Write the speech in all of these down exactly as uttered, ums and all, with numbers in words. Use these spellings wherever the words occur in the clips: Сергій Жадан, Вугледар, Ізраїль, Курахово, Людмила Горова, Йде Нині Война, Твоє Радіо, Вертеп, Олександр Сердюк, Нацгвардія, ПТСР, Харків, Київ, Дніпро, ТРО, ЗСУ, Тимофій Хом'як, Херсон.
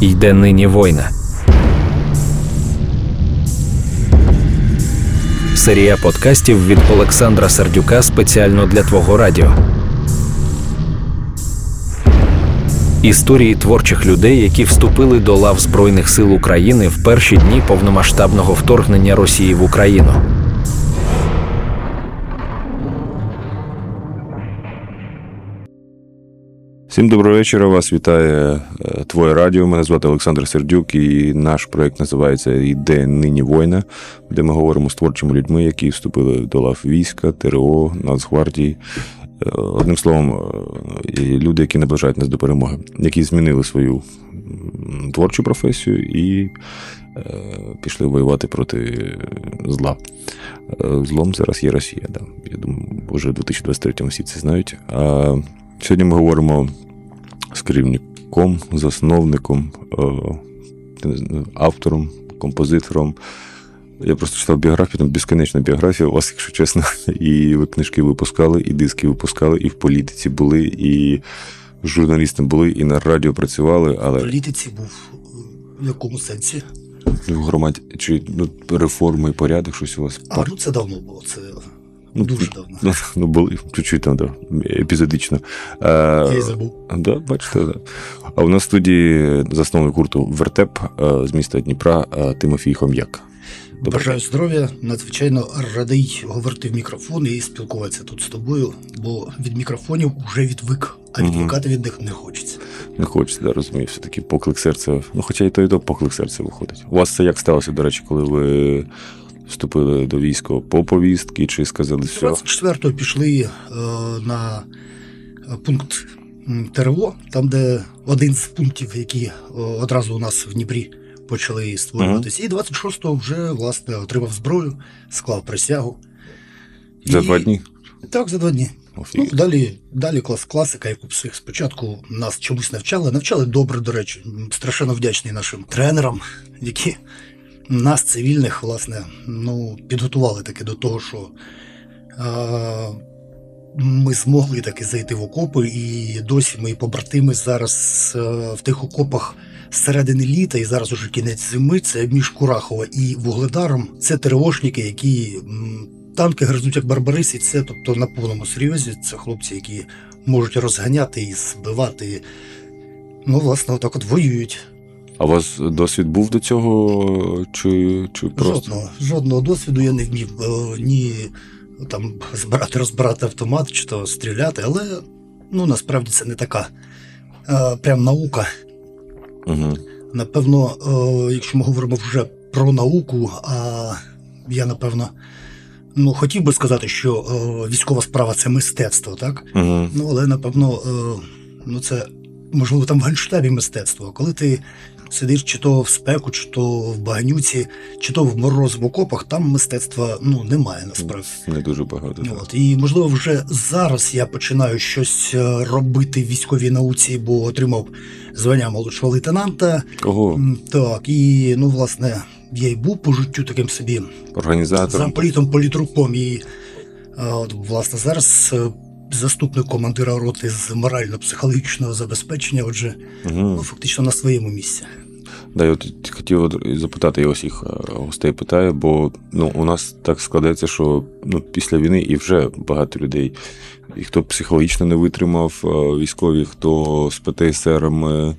Йде нині війна. Серія подкастів від Олександра Сердюка спеціально для Твого Радіо. Історії творчих людей, які вступили до лав Збройних сил України в перші дні повномасштабного вторгнення Росії в Україну. Всім доброго вечора. Вас вітає Твоє Радіо. Мене звати Олександр Сердюк, і наш проєкт називається «Йде нині війна», де ми говоримо з творчими людьми, які вступили до лав війська, ТРО, Нацгвардії. Одним словом, люди, які наближають нас до перемоги, які змінили свою творчу професію і пішли воювати проти зла. Злом зараз є Росія. Да. Я думаю, вже в дві тисячі двадцять третьому всі це знають. А сьогодні ми говоримо з керівником, засновником, автором, композитором. Я просто читав біографію, там безконечна біографія у вас, якщо чесно. І ви книжки випускали, і диски випускали, і в політиці були, і журналістами були, і на радіо працювали, але... В політиці був в якому сенсі? В громаді, чи ну, реформи і порядок, щось у вас... А, ну це давно було, це... Ну, дуже давно. Ну, ну були, чуть-чуть там, да, епізодично. А, я і забув. Да, бачите, да. А у нас в студії засновник гурту «Вертеп» з міста Дніпра Тимофій Хом'як. Добре. Бажаю здоров'я, надзвичайно радий говорити в мікрофон і спілкуватися тут з тобою, бо від мікрофонів вже відвик, а відвикати від них не хочеться. Не хочеться, да, розумію, все-таки поклик серця, ну хоча і то, і то поклик серця виходить. У вас це як сталося, до речі, коли ви вступили до війська по повістки, чи сказали все? двадцять четвертого пішли е, на пункт ТРО, там де один з пунктів, які е, одразу у нас в Дніпрі почали створюватися. Uh-huh. І двадцять шостого вже, власне, отримав зброю, склав присягу. За і... два дні? Так, за два дні. Ну, далі далі клас, класика, яку всіх спочатку нас чомусь навчали. Навчали добре, до речі. Страшенно вдячний нашим тренерам, які нас, цивільних, власне, ну, підготували таки до того, що а, ми змогли таки зайти в окопи, і досі ми побратими зараз а, в тих окопах з середини літа, і зараз уже кінець зими, це між Курахово і Вугледаром. Це ТРОшники, які танки гризуть як барбариси, це, тобто, на повному серйозі. Це хлопці, які можуть розганяти і збивати. Ну, власне, отак от воюють. А у вас досвід був до цього? Чи, чи просто? Жодного, жодного досвіду я не вмів ні там збирати, розбирати автомат, чи то стріляти, але ну насправді це не така прям наука. Угу. Напевно, якщо ми говоримо вже про науку, а я, напевно, ну, хотів би сказати, що військова справа – це мистецтво, так? Угу. Ну, але, напевно, ну, це, можливо, там в генштабі мистецтво. Коли ти сидиш чи то в спеку, чи то в багнюці, чи то в мороз в окопах, там мистецтва, ну, немає, насправді. Не дуже багато. От. І, можливо, вже зараз я починаю щось робити в військовій науці, бо отримав звання молодшого лейтенанта. Ого. Так, і, ну, власне, я й був по життю таким собі організатором, замполітом, політруком. І, от, власне, зараз заступник командира роти з морально-психологічного забезпечення, отже, угу, ну, фактично на своєму місці. Да, я от хотів запитати, я усіх гостей питаю, бо ну, у нас так складається, що ну, після війни і вже багато людей, і хто психологічно не витримав, військові, хто з ПТСРами.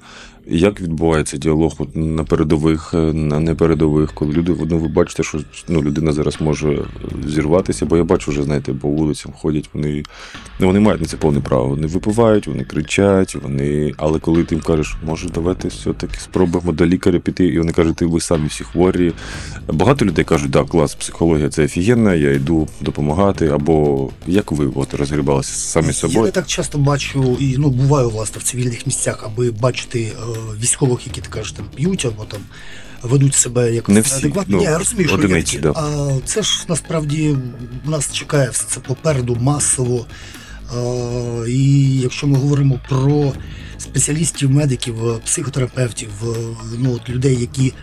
Як відбувається діалог от на передових, на непередових, коли люди, ну, ви бачите, що ну, людина зараз може зірватися, бо я бачу вже, знаєте, по вулицям ходять, вони, ну, вони мають на це повне право, вони випивають, вони кричать, вони, але коли ти їм кажеш, може, давайте все-таки спробуємо до лікаря піти, і вони кажуть, ти ви самі всі хворі. Багато людей кажуть, так, да, клас, психологія, це офігенно, я йду допомагати, або як ви от розгрібалися самі собою? Я не так часто бачу, і, ну, буваю, власне, в цивільних місцях, аби бачити військових, які, ти кажеш, там, п'ють або там ведуть себе якось адекватно. Ну, я розумію, що одиниці, да. А це ж, насправді, нас чекає все це попереду, масово. А, і якщо ми говоримо про спеціалістів, медиків, психотерапевтів, ну, от людей, які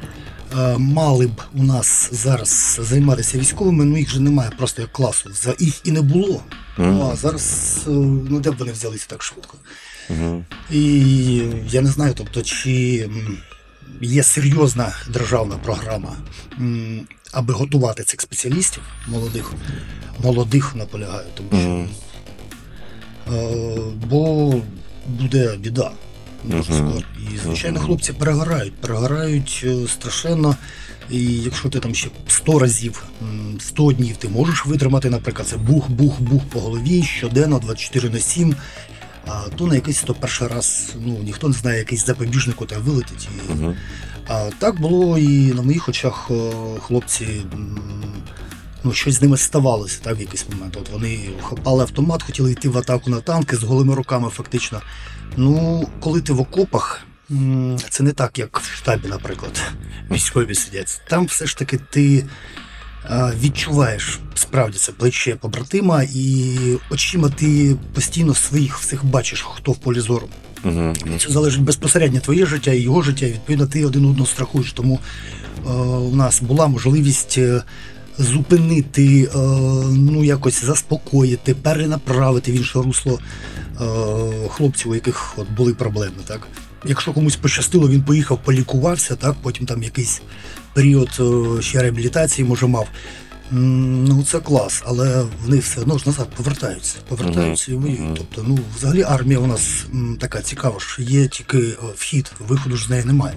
а, мали б у нас зараз займатися військовими, ну, їх же немає просто як класу. За їх і не було. Mm. А зараз, ну, де б вони взялися так швидко? Uh-huh. І я не знаю, тобто, чи є серйозна державна програма, аби готувати цих спеціалістів, молодих, молодих наполягаю, тому що mm-hmm. бо буде біда. Mm-hmm. І, звичайно, хлопці перегорають, перегорають страшенно. І якщо ти там ще сто разів, сто днів ти можеш витримати, наприклад, це бух-бух-бух по голові, щоденно, двадцять чотири на сім, а то на якийсь то перший раз, ну, ніхто не знає, якийсь запобіжник у тебе вилетить. І, uh-huh. а, так було і на моїх очах хлопці, ну, щось з ними ставалося, так, в якийсь момент. От вони хапали автомат, хотіли йти в атаку на танки з голими руками фактично. Ну, коли ти в окопах, це не так, як в штабі, наприклад, військові сидять. Там все ж таки ти відчуваєш справді це плече побратима, і очима ти постійно своїх всіх бачиш, хто в полі зору. Угу. Це залежить безпосередньо твоє життя і його життя, і відповідно ти один одного страхуєш. Тому е, у нас була можливість зупинити, е, ну якось заспокоїти, перенаправити в інше русло е, хлопців, у яких от були проблеми, так? Якщо комусь пощастило, він поїхав, полікувався, так, потім там якийсь період ще реабілітації, може, мав. Ну, це клас, але вони все одно ж назад повертаються, повертаються і воюють. Тобто, ну, взагалі армія у нас така цікава, що є тільки вхід, виходу ж з неї немає.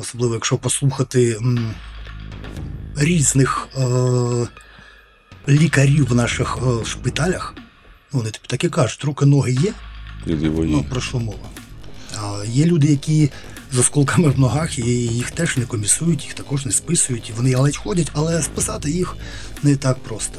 Особливо, якщо послухати м, різних е- лікарів в наших е- шпиталях, вони тобі так і кажуть, руки, ноги є, ну, про що мова. Є люди, які з осколками в ногах, і їх теж не комісують, їх також не списують, і вони ледь ходять, але списати їх не так просто.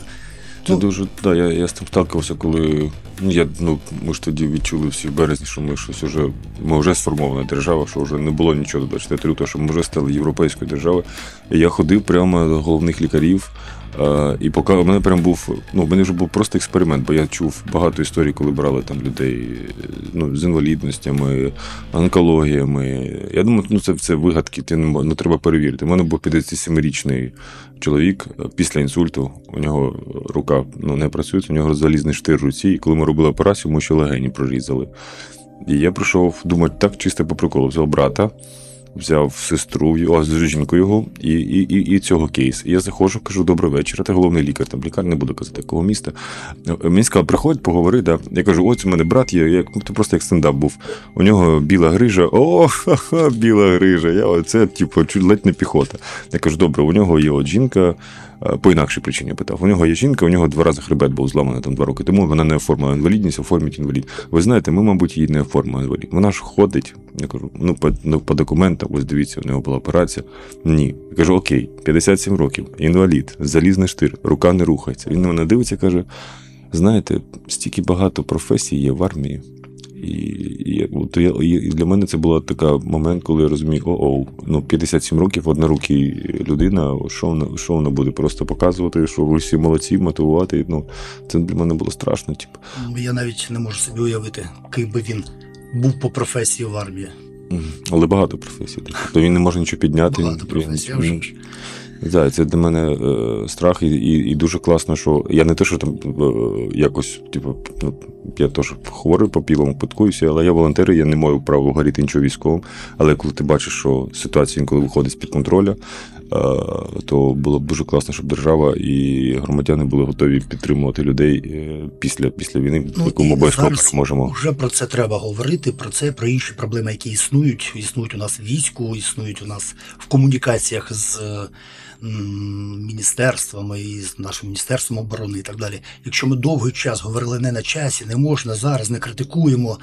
Це ну, дуже, да, я, я з тим сталкивався, коли, ну, я, ну, ми ж тоді відчули всі в березні, що ми щось вже, ми вже сформована держава, що вже не було нічого до двадцять третього лютого, що ми вже стали європейською державою. І я ходив прямо до головних лікарів, а, і поки у мене прям був, ну, в мене вже був просто експеримент, бо я чув багато історій, коли брали там людей, ну, з інвалідностями, онкологіями. Я думаю, ну, це, це вигадки, ти не, не треба перевірити. У мене був п'ятдесятисемирічний чоловік після інсульту, у нього рука, ну, не працює, у нього залізний штир в руці, і коли ми робили операцію, ми ще легені прорізали. І я прийшов думати так, чисто по приколу, взяв брата, взяв сестру, а з жінку його, і, і, і, і цього кейс. І я заходжу, кажу, добрий вечір, ти головний лікар, там лікар, не буду казати, якого міста. Мені сказав, приходь, поговори, да. Я кажу, ось у мене брат є, я, ну, ти просто як стендап був. У нього біла грижа, о, ха-ха, біла грижа, я оце, типу, чуть ледь не піхота. Я кажу, добре, у нього є от жінка, по інакшій причині питав. У нього є жінка, у нього два рази хребет був зламаний там два роки тому, вона не оформила інвалідність, оформить інвалід. Ви знаєте, ми, мабуть, її не оформили інвалід. Вона ж ходить, я кажу, ну, по, ну, по документам, ось дивіться, у нього була операція. Ні. Я кажу, окей, п'ятдесят сім років, інвалід, залізний штир, рука не рухається. Він на мене дивиться, каже, знаєте, стільки багато професій є в армії. І, і, то я, і для мене це був такий момент, коли я розумію, о-о, ну, п'ятдесят сім років, однорукий людина, що вона, що вона буде просто показувати, що ви всі молодці, мотивувати, ну, це для мене було страшно. Тип. Я навіть не можу собі уявити, ким би він був по професії в армії. Але багато професій, тобто він не може нічого підняти. Багато професій, він, він, да, це для мене е, страх, і, і, і дуже класно, що я не те, що там е, якось, типу, я теж хворий по білому питкуюся, але я волонтер, я не маю права горіти нічого військовим. Але коли ти бачиш, що ситуація інколи виходить з-під контролю, е, то було б дуже класно, щоб держава і громадяни були готові підтримувати людей після, після війни, ну, яку ми обов'язково переможемо. Вже про це треба говорити, про це, про інші проблеми, які існують. Існують у нас в війську, існують у нас в комунікаціях з міністерствами і з нашим Міністерством оборони і так далі. Якщо ми довгий час говорили не на часі, не можна, зараз не критикуємо,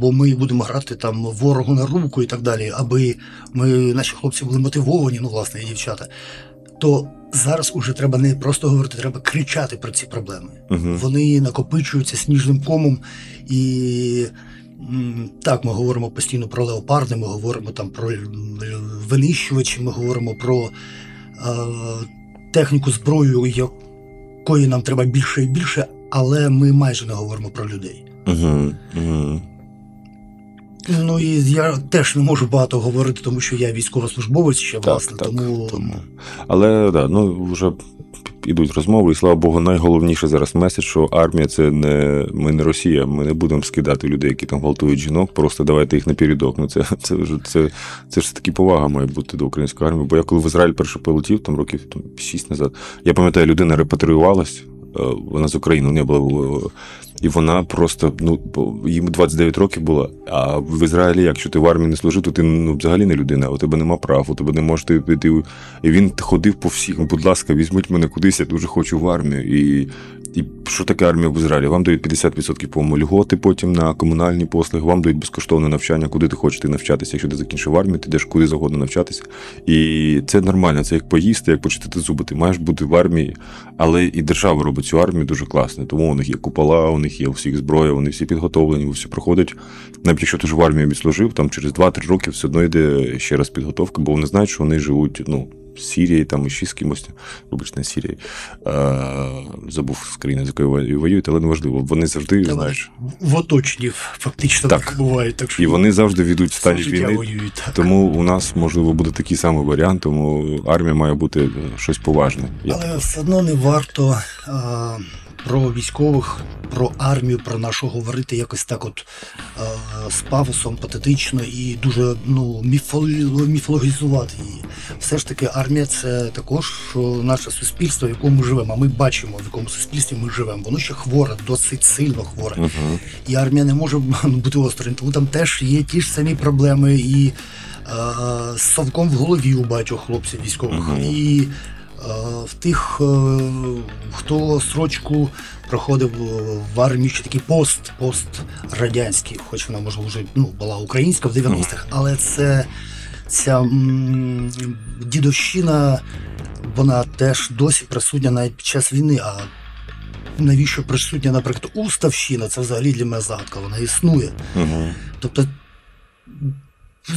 бо ми будемо грати там ворогу на руку і так далі, аби ми, наші хлопці були мотивовані, ну, власне, і дівчата, то зараз уже треба не просто говорити, треба кричати про ці проблеми. Угу. Вони накопичуються сніжним комом і... Так, ми говоримо постійно про леопарди, ми говоримо там про винищувачі, ми говоримо про техніку, зброю, якої нам треба більше і більше, але ми майже не говоримо про людей. Uh-huh. Uh-huh. Ну і я теж не можу багато говорити, тому що я військовослужбовець ще, так, власне, так, тому... тому... Але, так, да, ну, вже ідуть розмови, і слава Богу, найголовніше зараз меседж, що армія – це не ми, не Росія, ми не будемо скидати людей, які там гвалтують жінок, просто давайте їх напередок. Ну, це, це, це, це, це ж таки повага має бути до української армії. Бо я коли в Ізраїль перше полетів, там років там, шість назад, я пам'ятаю, людина репатріювалась, вона з України не була, і вона просто, ну, їй двадцять дев'ять років було, а в Ізраїлі, якщо ти в армії не служив, то ти, ну, взагалі не людина, у тебе нема прав, у тебе не можеш, ти, ти, ти... І він ходив по всіх, будь ласка, візьміть мене кудись, я дуже хочу в армію. І, і що таке армія в Ізраїлі? Вам дають п'ятдесят відсотків по-моєму льготи потім на комунальні послуги, вам дають безкоштовне навчання, куди ти хочеш ти навчатися, якщо ти закінчив армію, ти йдеш куди завгодно навчатися. І це нормально, це як поїсти, як почистити зуби, ти маєш бути в армії, але і держава робить цю армію дуже класно, тому у них є купола, у них є у всіх зброя, вони всі підготовлені, всі проходять. Навіть якщо ти ж в армії відслужив, там через два-три роки все одно йде ще раз підготовка, бо вони знають, що вони живуть, ну, в Сирії, там, і ще з кимось, вибач, не Сирії, а, забув з країни, з якою воюють, але неважливо, вони завжди, там, знаєш... В оточенні фактично так, так буває. Так, що і вони завжди ведуть в стані війни, воюють, тому у нас, можливо, буде такий самий варіант, тому армія має бути щось поважне. Я але так. Все одно не варто... А... Про військових, про армію, про нашу говорити якось так от е, з пафосом, патетично і дуже, ну, міфологізувати її. Все ж таки армія – це також наше суспільство, в якому ми живемо. А ми бачимо, в якому суспільстві ми живемо. Воно ще хворе, досить сильно хворе. Uh-huh. І армія не може бути осторонь. Тому там теж є ті ж самі проблеми і е, з совком в голові у багатьох хлопців військових. Uh-huh. І в тих, хто строчку проходив в армії, ще такий пост, пост радянський, хоч вона, може, вже, ну, була українська в дев'яностих, але це ця м, дідовщина, вона теж досі присутня навіть під час війни. А навіщо присутня, наприклад, уставщина, це взагалі для мене загадка, вона існує. Uh-huh. Тобто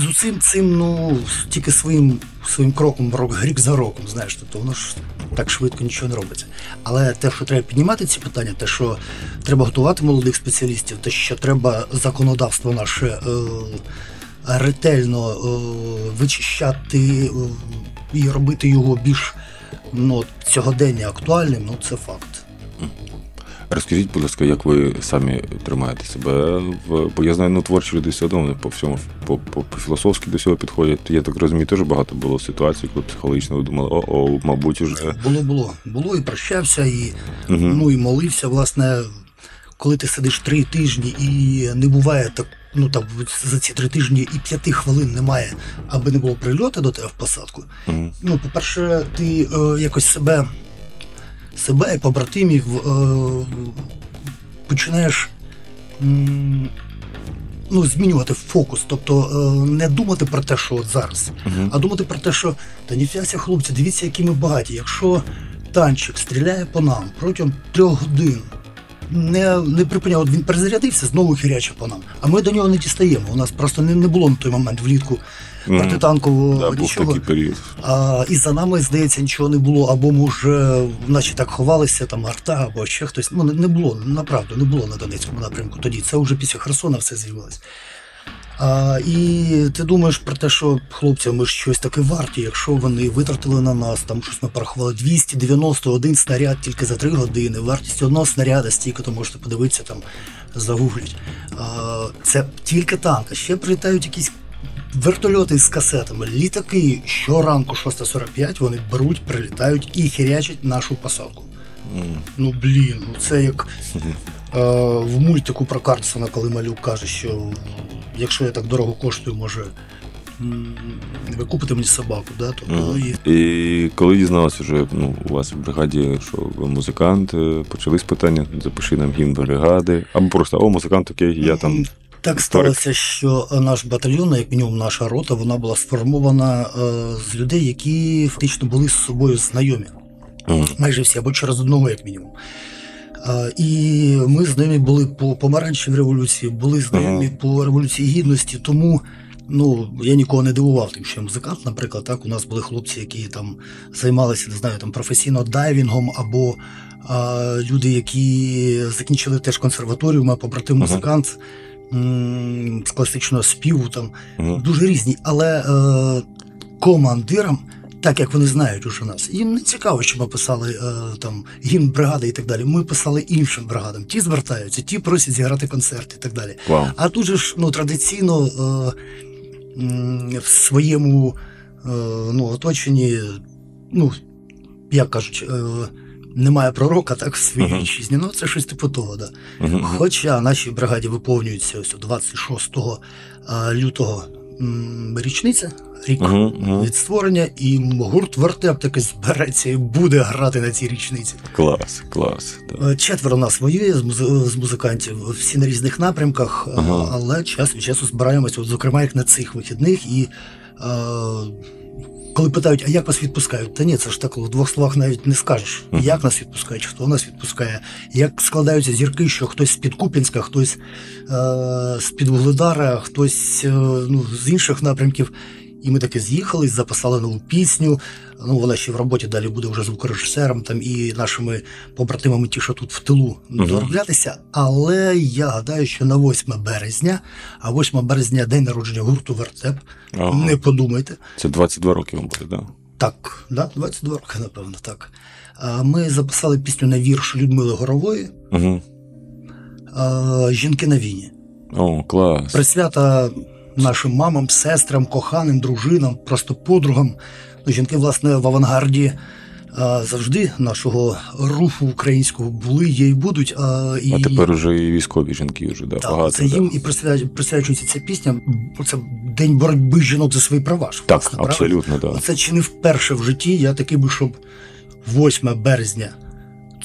з усім цим, ну, тільки своїм, своїм кроком, рік за роком, знаєш, тобто воно ж так швидко нічого не робиться. Але те, що треба піднімати ці питання, те, що треба готувати молодих спеціалістів, те, що треба законодавство наше е- ретельно е- вичищати е- і робити його більш, ну, сьогодення актуальним, ну, це факт. Розкажіть, будь ласка, як ви самі тримаєте себе? Бо я знаю, ну, творчі люди все одно по всьому, по, по, по філософськи до всього підходять. Я так розумію, теж багато було ситуацій, коли психологічно ви думали, о-о, мабуть, уже... Було, було. Було і прощався, і, угу. ну, і молився. Власне, коли ти сидиш три тижні і не буває так, ну, там, за ці три тижні і п'яти хвилин немає, аби не було прильоту до тебе в посадку. Угу. Ну, по-перше, ти е, якось себе... себе і побратимів е- починаєш м- ну, змінювати фокус, тобто е- не думати про те, що от зараз, uh-huh. а думати про те, що та ніфіася, хлопці, дивіться, які ми багаті. Якщо танчик стріляє по нам протягом трьох годин, не, не припиняв, от він перезарядився, знову хірячив по нам, а ми до нього не дістаємо. У нас просто не, не було на той момент влітку протитанкового mm, нічого, а, і за нами, здається, нічого не було, або ми вже наче так ховалися, там арта, або ще хтось, ну, не, не було, направду, не було на Донецькому напрямку тоді, це вже після Херсона все з'явилось. А, і ти думаєш про те, що хлопці, ми ж щось таке варті, якщо вони витратили на нас, там щось ми порахували, двісті дев'яносто один снаряд тільки за три години, вартість одного снаряда стільки, то можете подивитися, там, загуглять. А, це тільки танки, ще прилітають якісь вертольоти з касетами, літаки щоранку шоста сорок п'ять вони беруть, прилітають і хірячать нашу посадку. Mm. Ну, блін, ну це як mm. е, в мультику про Карлсона, коли малюк каже, що якщо я так дорого коштую, може ви купите мені собаку, да? Тобто, mm. і... і коли дізналися вже, ну, у вас в бригаді, що ви музикант, почались питання, запиши нам гімн бригади, або просто, о, музикант, окей, я там... Так сталося, що наш батальйон, як мінімум наша рота, вона була сформована е, з людей, які фактично були з собою знайомі. Mm. Майже всі, або через одного, як мінімум. Е, і ми знайомі були по помаранчевій революції, були знайомі mm. по Революції Гідності, тому, ну, я нікого не дивував тим, що я музикант, наприклад, так, у нас були хлопці, які там займалися, не знаю, там професійно дайвінгом, або е, люди, які закінчили теж консерваторію, у мене побратим музикант, mm-hmm. з класичного співу, там, mm-hmm. дуже різні, але е- командиром так як вони знають уже нас. Їм не цікаво, що ми писали е, там гімн бригади і так далі. Ми писали іншим бригадам. Ті звертаються, ті просять зіграти концерт і так далі. Wow. А тут же ж ну, традиційно е, е, в своєму е, ну, оточенні, ну, як кажуть, е, немає пророка, так, в свій uh-huh. вітчизні. Ну, це щось типу того, да. Uh-huh. Хоча нашій бригаді виповнюється ось двадцять шостого лютого річниця, рік uh-huh. Uh-huh. від створення, і гурт Вертеп таки збереться і буде грати на цій річниці. Клас, клас. Да. Четверо нас воює з, муз... з музикантів, всі на різних напрямках, uh-huh. але час від часу збираємося, от, зокрема, як на цих вихідних, і е... коли питають, а як вас відпускають? Та ні, це ж так, в двох словах навіть не скажеш, uh-huh. як нас відпускають, хто нас відпускає, як складаються зірки, що хтось з-під Куп'янська, хтось е- з-під Вугледара, хтось е- ну, з інших напрямків. І ми таки з'їхали, записали нову пісню, ну, вона ще в роботі, далі буде вже звукорежисером там, і нашими побратимами ті, що тут в тилу uh-huh. дороблятися. Але я гадаю, що на восьме березня, а восьме березня день народження гурту Вертеп, uh-huh. не подумайте. Це двадцять два роки вам буде, да? Так, да, двадцять два роки, напевно, так. Ми записали пісню на вірш Людмили Горової uh-huh. «Жінки на війні». О, клас. Присвята нашим мамам, сестрам, коханим, дружинам, просто подругам. Ну, жінки, власне, в авангарді а, завжди нашого руху українського були, є і будуть. А, і... а тепер вже і військові жінки вже, да, так, багато. Це да. їм і присвячується ця пісня. Це день боротьби жінок за свої права. Ж, так, власне, абсолютно, так. Да. Це чи не вперше в житті. Я такий би, щоб восьме березня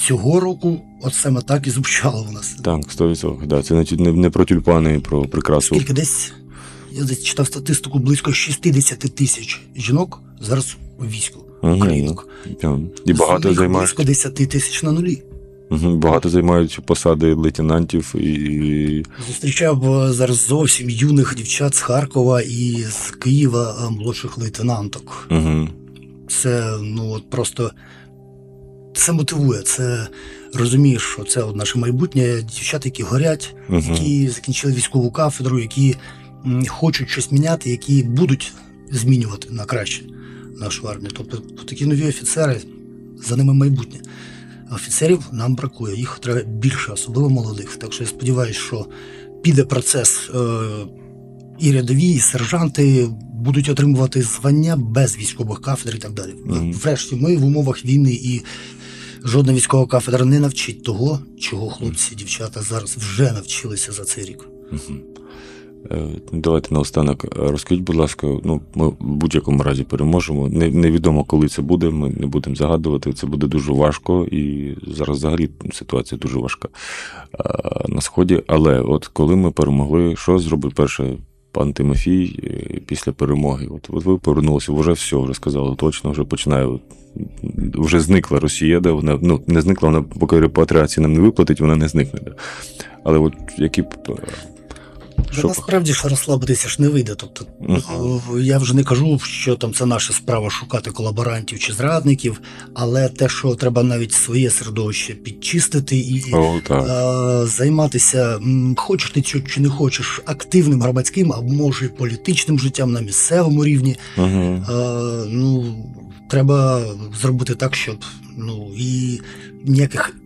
цього року от саме так і звучало у нас. Так, сто відсотків. Да. Це не, не про тюльпани, а про прикрасу. Скільки десь... Я читав статистику, близько шістдесят тисяч жінок зараз у війську, українок. Mm-hmm. І багато займають... Близько десять тисяч на нулі. Mm-hmm. Багато займають посади лейтенантів і... Зустрічав зараз зовсім юних дівчат з Харкова і з Києва, молодших лейтенанток. Mm-hmm. Це, ну, от просто... Це мотивує, це... Розумієш, що це от наше майбутнє. Дівчата, які горять, mm-hmm. які закінчили військову кафедру, які... хочуть щось міняти, які будуть змінювати на краще нашу армію. Тобто такі нові офіцери, за ними майбутнє. Офіцерів нам бракує, їх треба більше, особливо молодих. Так що я сподіваюся, що піде процес, і рядові, і сержанти будуть отримувати звання без військових кафедр і так далі. Mm-hmm. Врешті, ми в умовах війни, і жодна військова кафедра не навчить того, чого хлопці, дівчата зараз вже навчилися за цей рік. Mm-hmm. Давайте наостанок. Розкажіть, будь ласка, ну, ми в будь-якому разі переможемо. Не, невідомо, коли це буде, ми не будемо загадувати. Це буде дуже важко, і зараз взагалі ситуація дуже важка а, на Сході. Але от коли ми перемогли, що зробив перше пан Тимофій після перемоги? От, от ви повернулися, вже все, вже сказали точно, вже починаю. Вже зникла Росія, де вона, ну, не зникла, вона поки репатріації нам не виплатить, вона не зникне. Але от які... Та насправді ж розслабитися ж не вийде. Тобто, uh-huh. я вже не кажу, що там це наша справа шукати колаборантів чи зрадників, але те, що треба навіть своє середовище підчистити і oh, а, займатися, м, хочеш ти чи не хочеш, активним громадським, а може і політичним життям на місцевому рівні. Uh-huh. А, ну, треба зробити так, щоб ну, і ніяких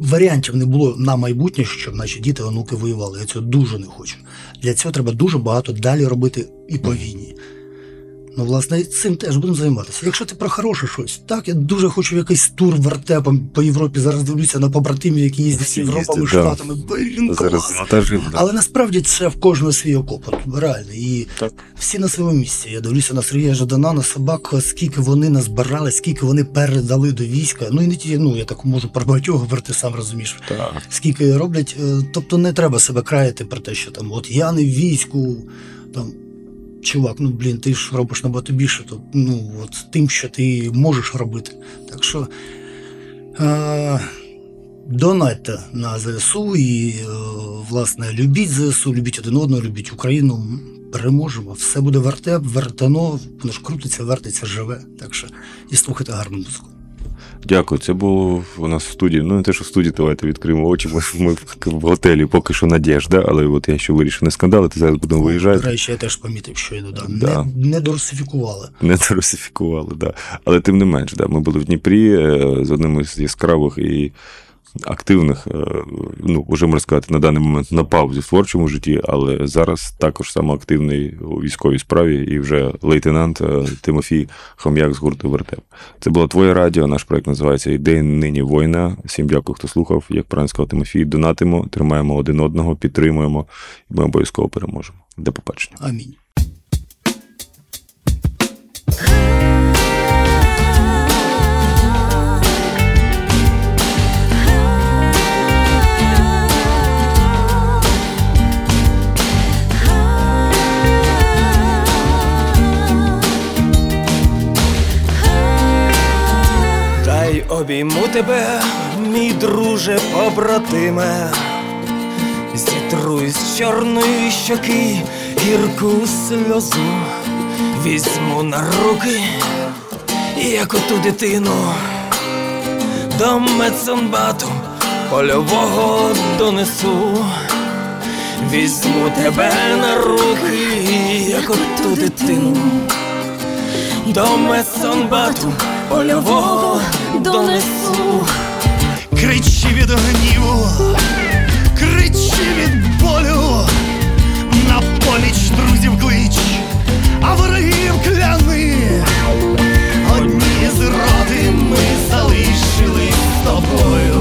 варіантів не було на майбутнє, щоб наші діти, онуки воювали. Я цього дуже не хочу. Для цього треба дуже багато далі робити і по війні. Ну, власне, цим теж будемо займатися. Якщо ти про хороше щось, так, я дуже хочу якийсь тур вертепом по Європі. Зараз дивлюся на побратимів, які їздять з Європою, да. Штатами. Блін, клас! Натажив, да. Але насправді це в кожного свій окоп. От, реально. І так. Всі на своєму місці. Я дивлюся на Сергія Жадана, на собак, скільки вони назбирали, скільки вони передали до війська. Ну, і не ті, ну, я так можу про багатьох говорити, сам розумієш. Так. Скільки роблять. Тобто не треба себе краяти про те, що там, от я не в війську, там, чувак, ну, блін, ти ж робиш набагато більше, то, ну, от, тим, що ти можеш робити. Так що е- донатьте на ЗСУ і, е- власне, любіть ЗСУ, любіть один одного, любіть Україну, переможемо. Все буде вертеп, вертано, воно ж крутиться, вертиться, живе. Так що і слухайте гарну музику. Дякую. Це було у нас в студії. Ну, не те, що в студії, давайте відкриємо очі. Ми в готелі поки що Надєжда, але от я ще вирішив не скандалити, зараз будемо виїжджати. До речі, я теж помітив, що я додав. Да. Не, не дорусифікували. Не дорусифікували, так. Да. Але тим не менш, да, ми були в Дніпрі з одним із яскравих і активних, ну, вже, можна сказати, на даний момент на паузі в творчому житті, але зараз також самоактивний у військовій справі і вже лейтенант Тимофій Хом'як з гурту «Вертеп». Це було «Твоє радіо», наш проєкт називається «Йде нині война». Всім дякую, хто слухав. Як правильно сказав Тимофій, донатимо, тримаємо один одного, підтримуємо, і ми обов'язково переможемо. До побачення. Амінь. Обійму тебе, мій друже, побратиме, зітру із чорної щоки гірку сльозу, візьму на руки, як оту дитину, до медсанбату польового донесу. Візьму тебе на руки, як оту дитину, до медсанбату польового донесу. Кричи від гніву, кричи від болю, на поміч друзів клич, а ворогів кляни. Одні з роди ми залишились з тобою,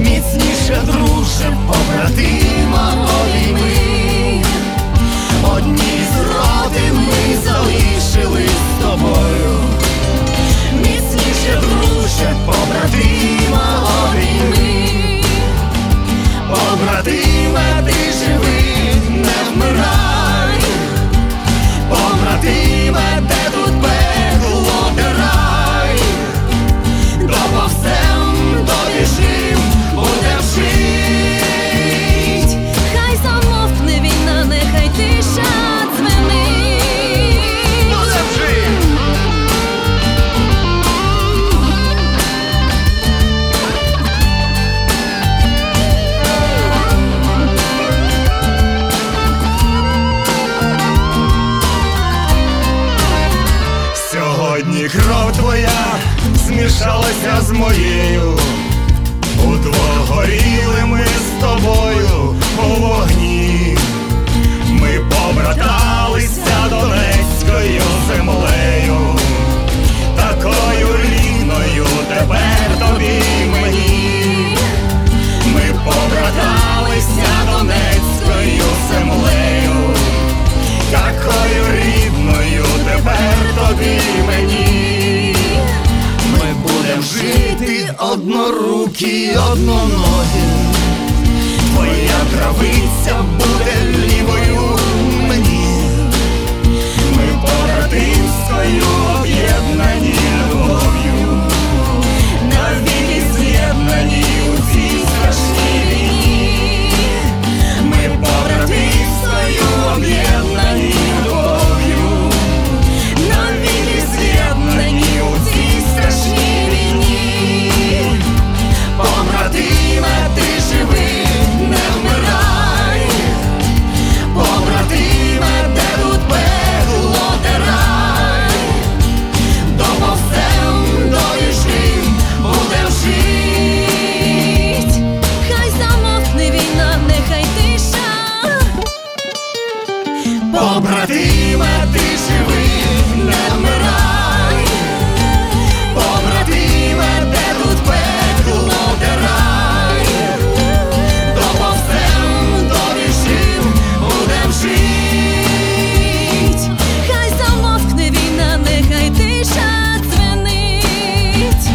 міцніше, друже, побратима обійми. Одні з роди ми залишились з тобою, міцніше, друже, побратима обійми. Побратима, ти живий, не вмирай. Побратима, де тут пекло, де рай. До повсем добіжим, будем жить. Хай замовкне війна, нехай тиша дзвенить. Кров твоя змішалася з моєю, удвох горіли ми з тобою у вогні. Ми побраталися донецькою землею, такою рідною тепер тобі і мені. Ми побраталися донецькою землею, такою рідною тепер тобі мені. Ми будем жити однорукі, одноногі. Твоя травиця буде лівою мені. Ми побратимською об'єднані любов'ю, навіки з'єднані у цій страшній війні. Ми побратимською об'єднані любов'ю, навіки з'єднані у цій страшній війні. Побратиме, ти живий, не вмирай. Побратиме, де тут пекло, де рай. До повсем доїжджим, будем жить. Хай замовкне війна, нехай тиша. Побратиме, ти живий, не вмирай. Побратиме, де тут пекло, де рай. До повсем добіжим, будем жить. Хай замовкне війна, нехай тиша дзвенить.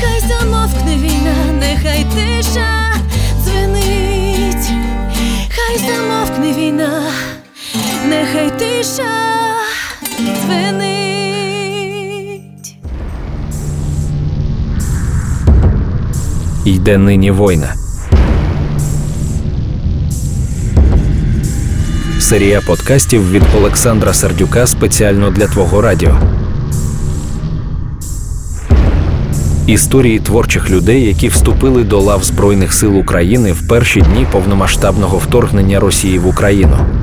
Хай замовкне війна, нехай тиша дзвенить. Хай замовкне війна, нехай тиша дзвенить. Йде нині война. Серія подкастів від Олександра Сердюка спеціально для Твого радіо. Історії творчих людей, які вступили до лав Збройних сил України в перші дні повномасштабного вторгнення Росії в Україну.